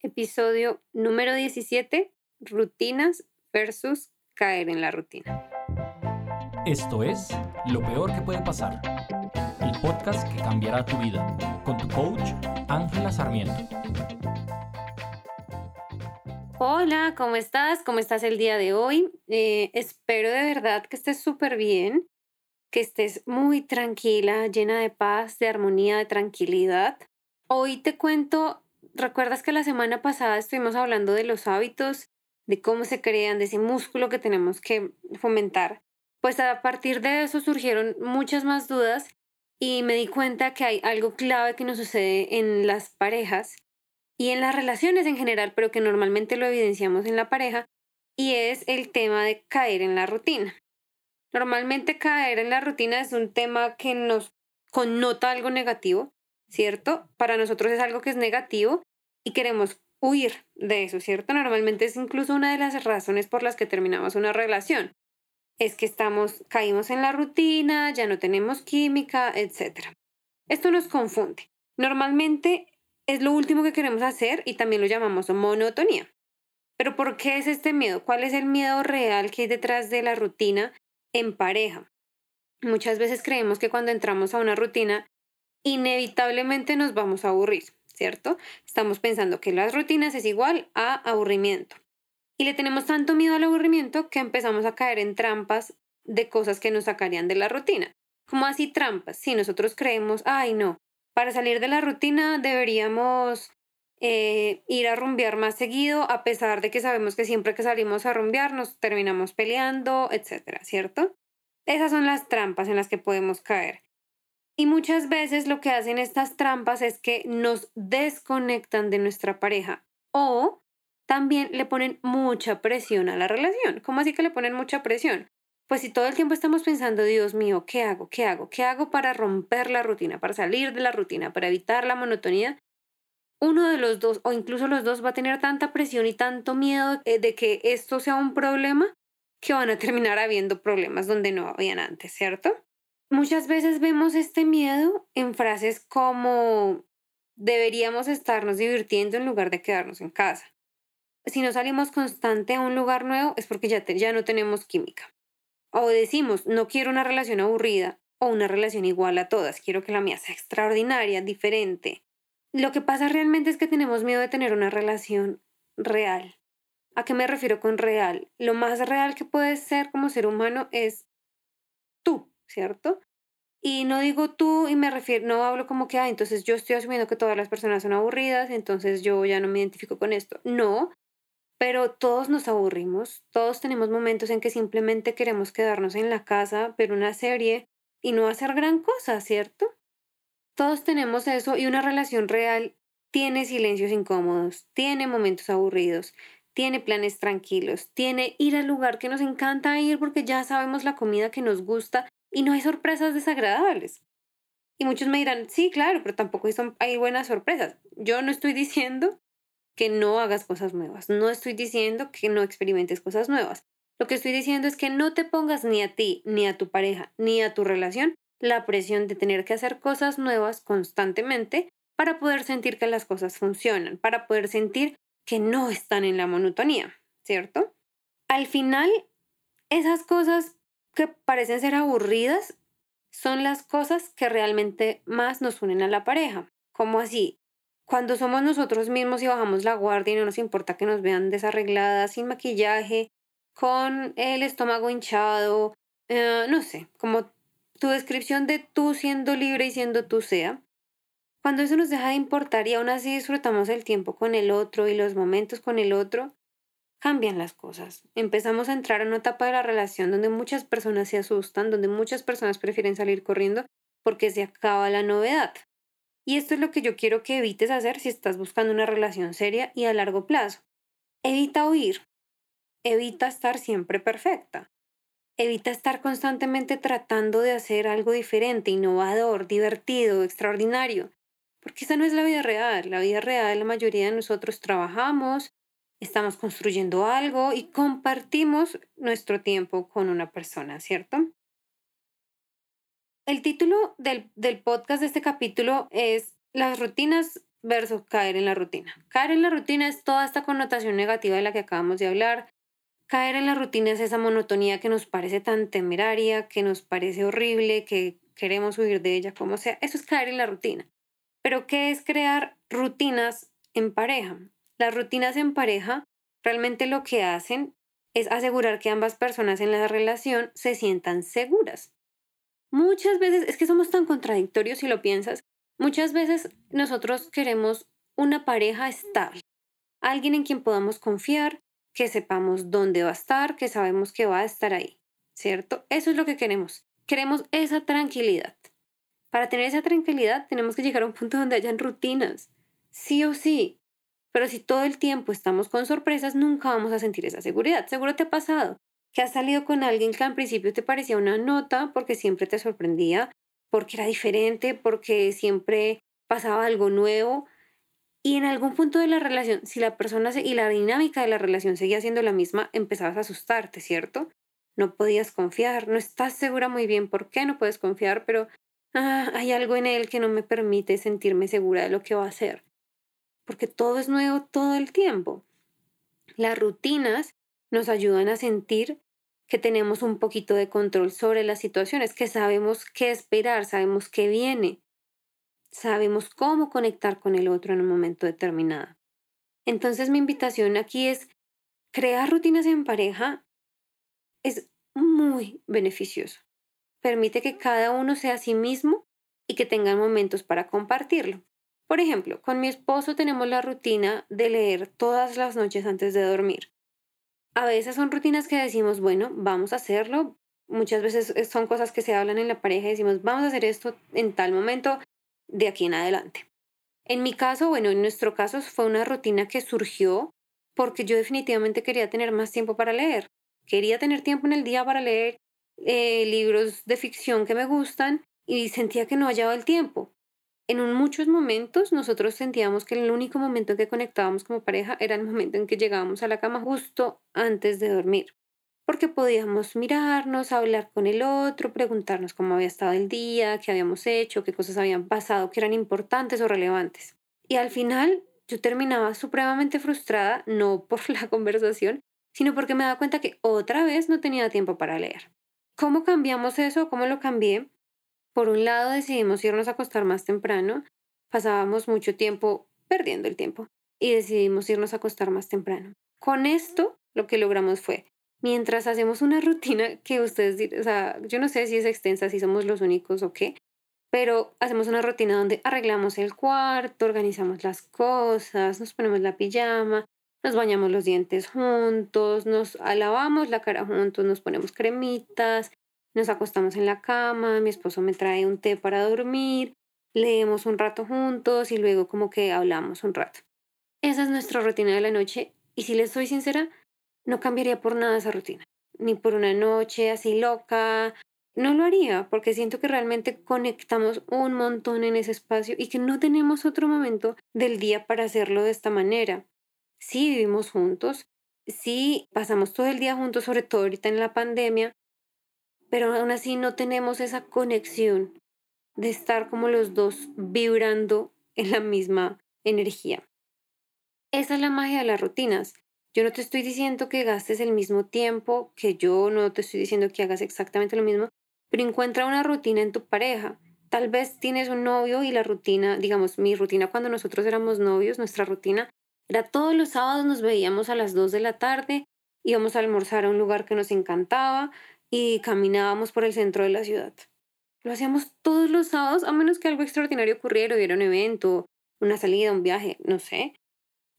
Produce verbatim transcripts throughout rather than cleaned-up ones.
Episodio número diecisiete, rutinas versus caer en la rutina. Esto es Lo peor que puede pasar, el podcast que cambiará tu vida, con tu coach, Ángela Sarmiento. Hola, ¿cómo estás? ¿Cómo estás el día de hoy? Eh, espero de verdad que estés súper bien, que estés muy tranquila, llena de paz, de armonía, de tranquilidad. Hoy te cuento... ¿Recuerdas que la semana pasada estuvimos hablando de los hábitos, de cómo se crean, de ese músculo que tenemos que fomentar? Pues a partir de eso surgieron muchas más dudas y me di cuenta que hay algo clave que nos sucede en las parejas y en las relaciones en general, pero que normalmente lo evidenciamos en la pareja, y es el tema de caer en la rutina. Normalmente caer en la rutina es un tema que nos connota algo negativo, ¿cierto? Para nosotros es algo que es negativo y queremos huir de eso, ¿cierto? Normalmente es incluso una de las razones por las que terminamos una relación. Es que estamos, caímos en la rutina, ya no tenemos química, etcétera. Esto nos confunde. Normalmente es lo último que queremos hacer y también lo llamamos monotonía. Pero ¿por qué es este miedo? ¿Cuál es el miedo real que hay detrás de la rutina en pareja? Muchas veces creemos que cuando entramos a una rutina inevitablemente nos vamos a aburrir, ¿cierto? Estamos pensando que las rutinas es igual a aburrimiento. Y le tenemos tanto miedo al aburrimiento que empezamos a caer en trampas de cosas que nos sacarían de la rutina. ¿Cómo así trampas? Si nosotros creemos, ay no, para salir de la rutina deberíamos eh, ir a rumbear más seguido, a pesar de que sabemos que siempre que salimos a rumbear nos terminamos peleando, etcétera, ¿cierto? Esas son las trampas en las que podemos caer. Y muchas veces lo que hacen estas trampas es que nos desconectan de nuestra pareja o también le ponen mucha presión a la relación. ¿Cómo así que le ponen mucha presión? Pues si todo el tiempo estamos pensando, Dios mío, ¿qué hago? ¿Qué hago? ¿Qué hago para romper la rutina, para salir de la rutina, para evitar la monotonía? Uno de los dos o incluso los dos va a tener tanta presión y tanto miedo de que esto sea un problema que van a terminar habiendo problemas donde no habían antes, ¿cierto? Muchas veces vemos este miedo en frases como deberíamos estarnos divirtiendo en lugar de quedarnos en casa. Si no salimos constante a un lugar nuevo es porque ya, te, ya no tenemos química. O decimos, no quiero una relación aburrida o una relación igual a todas, quiero que la mía sea extraordinaria, diferente. Lo que pasa realmente es que tenemos miedo de tener una relación real. ¿A qué me refiero con real? Lo más real que puedes ser como ser humano es tú, ¿cierto? Y no digo tú y me refiero, no hablo como que, ah, entonces yo estoy asumiendo que todas las personas son aburridas, entonces yo ya no me identifico con esto. No, pero todos nos aburrimos, todos tenemos momentos en que simplemente queremos quedarnos en la casa, ver una serie y no hacer gran cosa, ¿cierto? Todos tenemos eso y una relación real tiene silencios incómodos, tiene momentos aburridos, tiene planes tranquilos, tiene ir al lugar que nos encanta ir porque ya sabemos la comida que nos gusta y no hay sorpresas desagradables. Y muchos me dirán, sí, claro, pero tampoco hay buenas sorpresas. Yo no estoy diciendo que no hagas cosas nuevas. No estoy diciendo que no experimentes cosas nuevas. Lo que estoy diciendo es que no te pongas ni a ti, ni a tu pareja, ni a tu relación la presión de tener que hacer cosas nuevas constantemente para poder sentir que las cosas funcionan, para poder sentir que no están en la monotonía, ¿cierto? Al final, esas cosas que parecen ser aburridas son las cosas que realmente más nos unen a la pareja. ¿Cómo así? Cuando somos nosotros mismos y bajamos la guardia y no nos importa que nos vean desarregladas, sin maquillaje, con el estómago hinchado, eh, no sé, como tu descripción de tú siendo libre y siendo tú sea. Cuando eso nos deja de importar y aún así disfrutamos el tiempo con el otro y los momentos con el otro, cambian las cosas. Empezamos a entrar en una etapa de la relación donde muchas personas se asustan, donde muchas personas prefieren salir corriendo porque se acaba la novedad. Y esto es lo que yo quiero que evites hacer si estás buscando una relación seria y a largo plazo. Evita huir. Evita estar siempre perfecta. Evita estar constantemente tratando de hacer algo diferente, innovador, divertido, extraordinario. Porque esa no es la vida real. La vida real, la mayoría de nosotros trabajamos, estamos construyendo algo y compartimos nuestro tiempo con una persona, ¿cierto? El título del, del podcast de este capítulo es Las rutinas versus caer en la rutina. Caer en la rutina es toda esta connotación negativa de la que acabamos de hablar. Caer en la rutina es esa monotonía que nos parece tan temeraria, que nos parece horrible, que queremos huir de ella, como sea. Eso es caer en la rutina. Pero ¿qué es crear rutinas en pareja? Las rutinas en pareja realmente lo que hacen es asegurar que ambas personas en la relación se sientan seguras. Muchas veces, es que somos tan contradictorios si lo piensas, muchas veces nosotros queremos una pareja estable, alguien en quien podamos confiar, que sepamos dónde va a estar, que sabemos que va a estar ahí, ¿cierto? Eso es lo que queremos. Queremos esa tranquilidad. Para tener esa tranquilidad tenemos que llegar a un punto donde hayan rutinas, sí o sí. Pero si todo el tiempo estamos con sorpresas, nunca vamos a sentir esa seguridad. Seguro te ha pasado que has salido con alguien que al principio te parecía una nota porque siempre te sorprendía, porque era diferente, porque siempre pasaba algo nuevo. Y en algún punto de la relación, si la persona se, y la dinámica de la relación seguía siendo la misma, empezabas a asustarte, ¿cierto? No podías confiar, no estás segura muy bien por qué no puedes confiar, pero ah, hay algo en él que no me permite sentirme segura de lo que va a hacer. Porque todo es nuevo todo el tiempo. Las rutinas nos ayudan a sentir que tenemos un poquito de control sobre las situaciones, que sabemos qué esperar, sabemos qué viene, sabemos cómo conectar con el otro en un momento determinado. Entonces mi invitación aquí es crear rutinas en pareja es muy beneficioso. Permite que cada uno sea a sí mismo y que tengan momentos para compartirlo. Por ejemplo, con mi esposo tenemos la rutina de leer todas las noches antes de dormir. A veces son rutinas que decimos, bueno, vamos a hacerlo. Muchas veces son cosas que se hablan en la pareja y decimos, vamos a hacer esto en tal momento de aquí en adelante. En mi caso, bueno, en nuestro caso fue una rutina que surgió porque yo definitivamente quería tener más tiempo para leer. Quería tener tiempo en el día para leer eh, libros de ficción que me gustan y sentía que no hallaba el tiempo. En muchos momentos nosotros sentíamos que el único momento en que conectábamos como pareja era el momento en que llegábamos a la cama justo antes de dormir, porque podíamos mirarnos, hablar con el otro, preguntarnos cómo había estado el día, qué habíamos hecho, qué cosas habían pasado, que eran importantes o relevantes. Y al final yo terminaba supremamente frustrada, no por la conversación, sino porque me daba cuenta que otra vez no tenía tiempo para leer. ¿Cómo cambiamos eso? ¿Cómo lo cambié? Por un lado decidimos irnos a acostar más temprano, pasábamos mucho tiempo perdiendo el tiempo y decidimos irnos a acostar más temprano. Con esto lo que logramos fue, mientras hacemos una rutina que ustedes, o sea, yo no sé si es extensa, si somos los únicos o qué, pero hacemos una rutina donde arreglamos el cuarto, organizamos las cosas, nos ponemos la pijama, nos bañamos los dientes juntos, nos lavamos la cara juntos, nos ponemos cremitas, nos acostamos en la cama, mi esposo me trae un té para dormir, leemos un rato juntos y luego como que hablamos un rato. Esa es nuestra rutina de la noche y si les soy sincera, no cambiaría por nada esa rutina, ni por una noche así loca, no lo haría porque siento que realmente conectamos un montón en ese espacio y que no tenemos otro momento del día para hacerlo de esta manera. Sí vivimos juntos, sí pasamos todo el día juntos, sobre todo ahorita en la pandemia, pero aún así no tenemos esa conexión de estar como los dos vibrando en la misma energía. Esa es la magia de las rutinas. Yo no te estoy diciendo que gastes el mismo tiempo, que yo no te estoy diciendo que hagas exactamente lo mismo, pero encuentra una rutina en tu pareja. Tal vez tienes un novio y la rutina, digamos, mi rutina cuando nosotros éramos novios, nuestra rutina era todos los sábados nos veíamos a las dos de la tarde, íbamos a almorzar a un lugar que nos encantaba, y caminábamos por el centro de la ciudad. Lo hacíamos todos los sábados, a menos que algo extraordinario ocurriera, hubiera un evento, una salida, un viaje, no sé.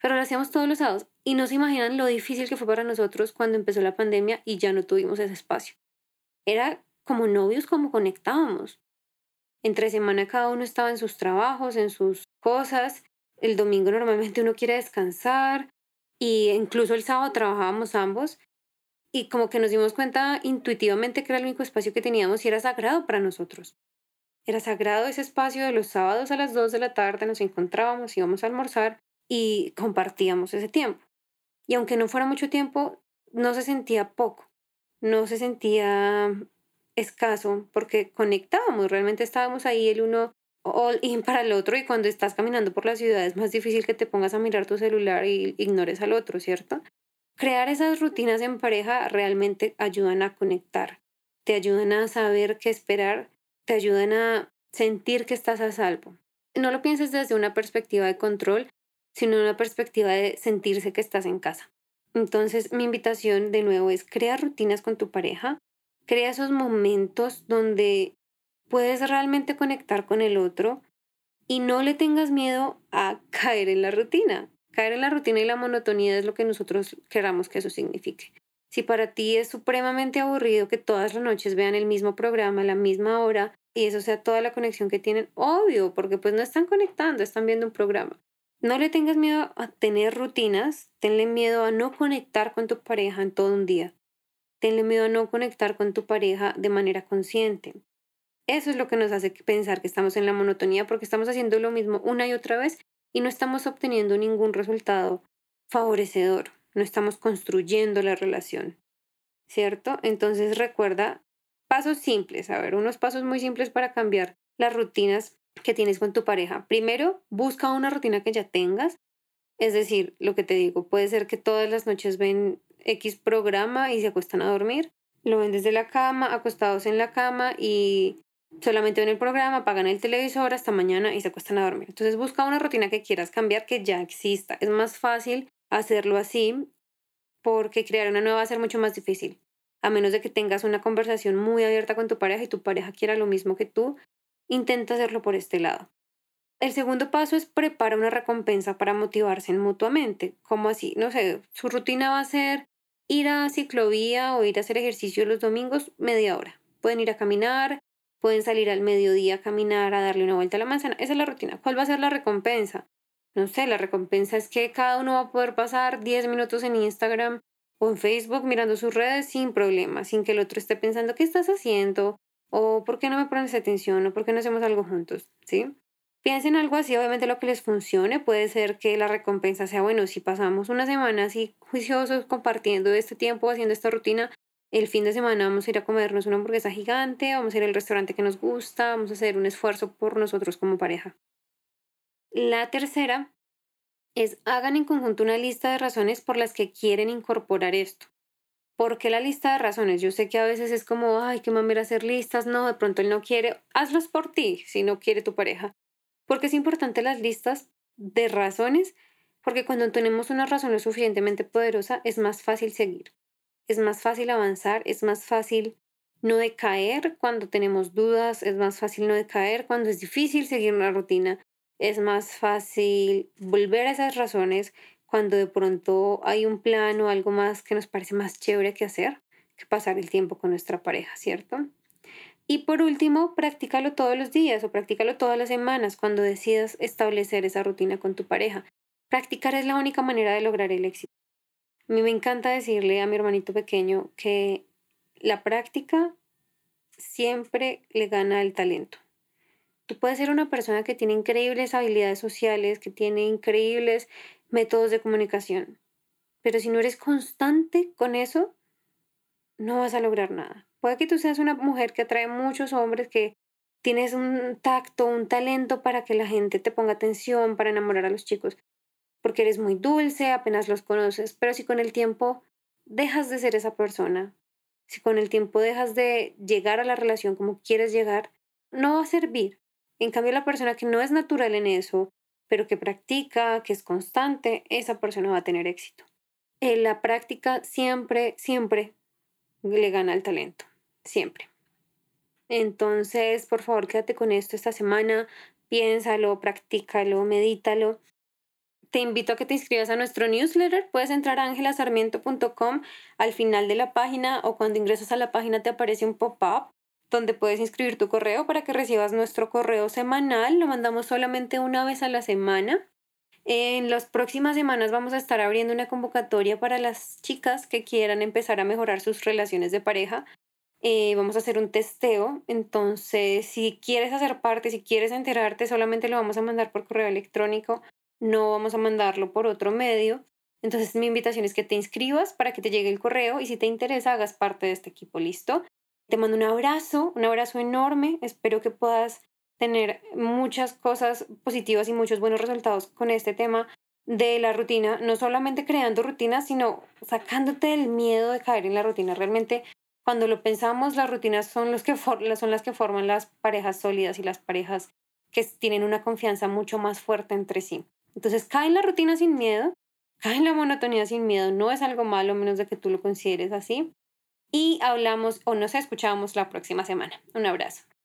Pero lo hacíamos todos los sábados. Y no se imaginan lo difícil que fue para nosotros cuando empezó la pandemia y ya no tuvimos ese espacio. Era como novios, como conectábamos. Entre semana cada uno estaba en sus trabajos, en sus cosas. El domingo normalmente uno quiere descansar. Y incluso el sábado trabajábamos ambos. Y como que nos dimos cuenta intuitivamente que era el único espacio que teníamos y era sagrado para nosotros. Era sagrado ese espacio de los sábados a las dos de la tarde, nos encontrábamos, íbamos a almorzar y compartíamos ese tiempo. Y aunque no fuera mucho tiempo, no se sentía poco, no se sentía escaso porque conectábamos, realmente estábamos ahí el uno all in para el otro, y cuando estás caminando por la ciudad es más difícil que te pongas a mirar tu celular y ignores al otro, ¿cierto? Crear esas rutinas en pareja realmente ayudan a conectar, te ayudan a saber qué esperar, te ayudan a sentir que estás a salvo. No lo pienses desde una perspectiva de control, sino una perspectiva de sentirse que estás en casa. Entonces, mi invitación de nuevo es crear rutinas con tu pareja, crea esos momentos donde puedes realmente conectar con el otro y no le tengas miedo a caer en la rutina. Caer en la rutina y la monotonía es lo que nosotros queramos que eso signifique. Si para ti es supremamente aburrido que todas las noches vean el mismo programa a la misma hora y eso sea toda la conexión que tienen, obvio, porque pues no están conectando, están viendo un programa. No le tengas miedo a tener rutinas, tenle miedo a no conectar con tu pareja en todo un día. Tenle miedo a no conectar con tu pareja de manera consciente. Eso es lo que nos hace pensar que estamos en la monotonía, porque estamos haciendo lo mismo una y otra vez y no estamos obteniendo ningún resultado favorecedor. No estamos construyendo la relación, ¿cierto? Entonces recuerda pasos simples, a ver, unos pasos muy simples para cambiar las rutinas que tienes con tu pareja. Primero, busca una rutina que ya tengas, es decir, lo que te digo, puede ser que todas las noches ven X programa y se acuestan a dormir, lo ven desde la cama, acostados en la cama y solamente ven el programa, apagan el televisor hasta mañana y se acuestan a dormir. Entonces busca una rutina que quieras cambiar que ya exista. Es más fácil hacerlo así porque crear una nueva va a ser mucho más difícil, a menos de que tengas una conversación muy abierta con tu pareja y tu pareja quiera lo mismo que tú. Intenta hacerlo por este lado. El segundo paso es prepara una recompensa para motivarse mutuamente. ¿Cómo así? No sé, su rutina va a ser ir a ciclovía o ir a hacer ejercicio los domingos media hora. Pueden ir a caminar, pueden salir al mediodía a caminar, a darle una vuelta a la manzana. Esa es la rutina. ¿Cuál va a ser la recompensa? No sé, la recompensa es que cada uno va a poder pasar diez minutos en Instagram o en Facebook mirando sus redes sin problema, sin que el otro esté pensando ¿qué estás haciendo? O ¿por qué no me pones atención? O ¿por qué no hacemos algo juntos? ¿Sí? Piensen algo así, obviamente lo que les funcione. Puede ser que la recompensa sea, bueno, si pasamos una semana así juiciosos compartiendo este tiempo, haciendo esta rutina, el fin de semana vamos a ir a comernos una hamburguesa gigante, vamos a ir al restaurante que nos gusta, vamos a hacer un esfuerzo por nosotros como pareja. La tercera es hagan en conjunto una lista de razones por las que quieren incorporar esto. ¿Por qué la lista de razones? Yo sé que a veces es como, ay, qué mamera hacer listas, no, de pronto él no quiere, hazlos por ti si no quiere tu pareja. Porque es importante las listas de razones, porque cuando tenemos una razón lo suficientemente poderosa es más fácil seguir, es más fácil avanzar, es más fácil no decaer cuando tenemos dudas, es más fácil no decaer cuando es difícil seguir una rutina, es más fácil volver a esas razones cuando de pronto hay un plan o algo más que nos parece más chévere que hacer, que pasar el tiempo con nuestra pareja, ¿cierto? Y por último, practícalo todos los días o practícalo todas las semanas cuando decidas establecer esa rutina con tu pareja. Practicar es la única manera de lograr el éxito. A mí me encanta decirle a mi hermanito pequeño que la práctica siempre le gana al talento. Tú puedes ser una persona que tiene increíbles habilidades sociales, que tiene increíbles métodos de comunicación, pero si no eres constante con eso, no vas a lograr nada. Puede que tú seas una mujer que atrae muchos hombres, que tienes un tacto, un talento para que la gente te ponga atención, para enamorar a los chicos, porque eres muy dulce, apenas los conoces, pero si con el tiempo dejas de ser esa persona, si con el tiempo dejas de llegar a la relación como quieres llegar, no va a servir. En cambio, la persona que no es natural en eso, pero que practica, que es constante, esa persona va a tener éxito. En la práctica siempre, siempre le gana el talento, siempre. Entonces, por favor, quédate con esto esta semana, piénsalo, practícalo, medítalo. Te invito a que te inscribas a nuestro newsletter, puedes entrar a ángela sarmiento punto com, al final de la página o cuando ingresas a la página te aparece un pop-up donde puedes inscribir tu correo para que recibas nuestro correo semanal. Lo mandamos solamente una vez a la semana. En las próximas semanas vamos a estar abriendo una convocatoria para las chicas que quieran empezar a mejorar sus relaciones de pareja. Eh, vamos a hacer un testeo. Entonces, si quieres hacer parte, si quieres enterarte, solamente lo vamos a mandar por correo electrónico. No vamos a mandarlo por otro medio. Entonces, mi invitación es que te inscribas para que te llegue el correo y si te interesa, hagas parte de este equipo. ¿Listo? Te mando un abrazo, un abrazo enorme. Espero que puedas tener muchas cosas positivas y muchos buenos resultados con este tema de la rutina, no solamente creando rutinas, sino sacándote el miedo de caer en la rutina. Realmente, cuando lo pensamos, las rutinas son, los que for- son las que forman las parejas sólidas y las parejas que tienen una confianza mucho más fuerte entre sí. Entonces, cae en la rutina sin miedo, cae en la monotonía sin miedo, no es algo malo, menos de que tú lo consideres así. Y hablamos o nos escuchamos la próxima semana. Un abrazo.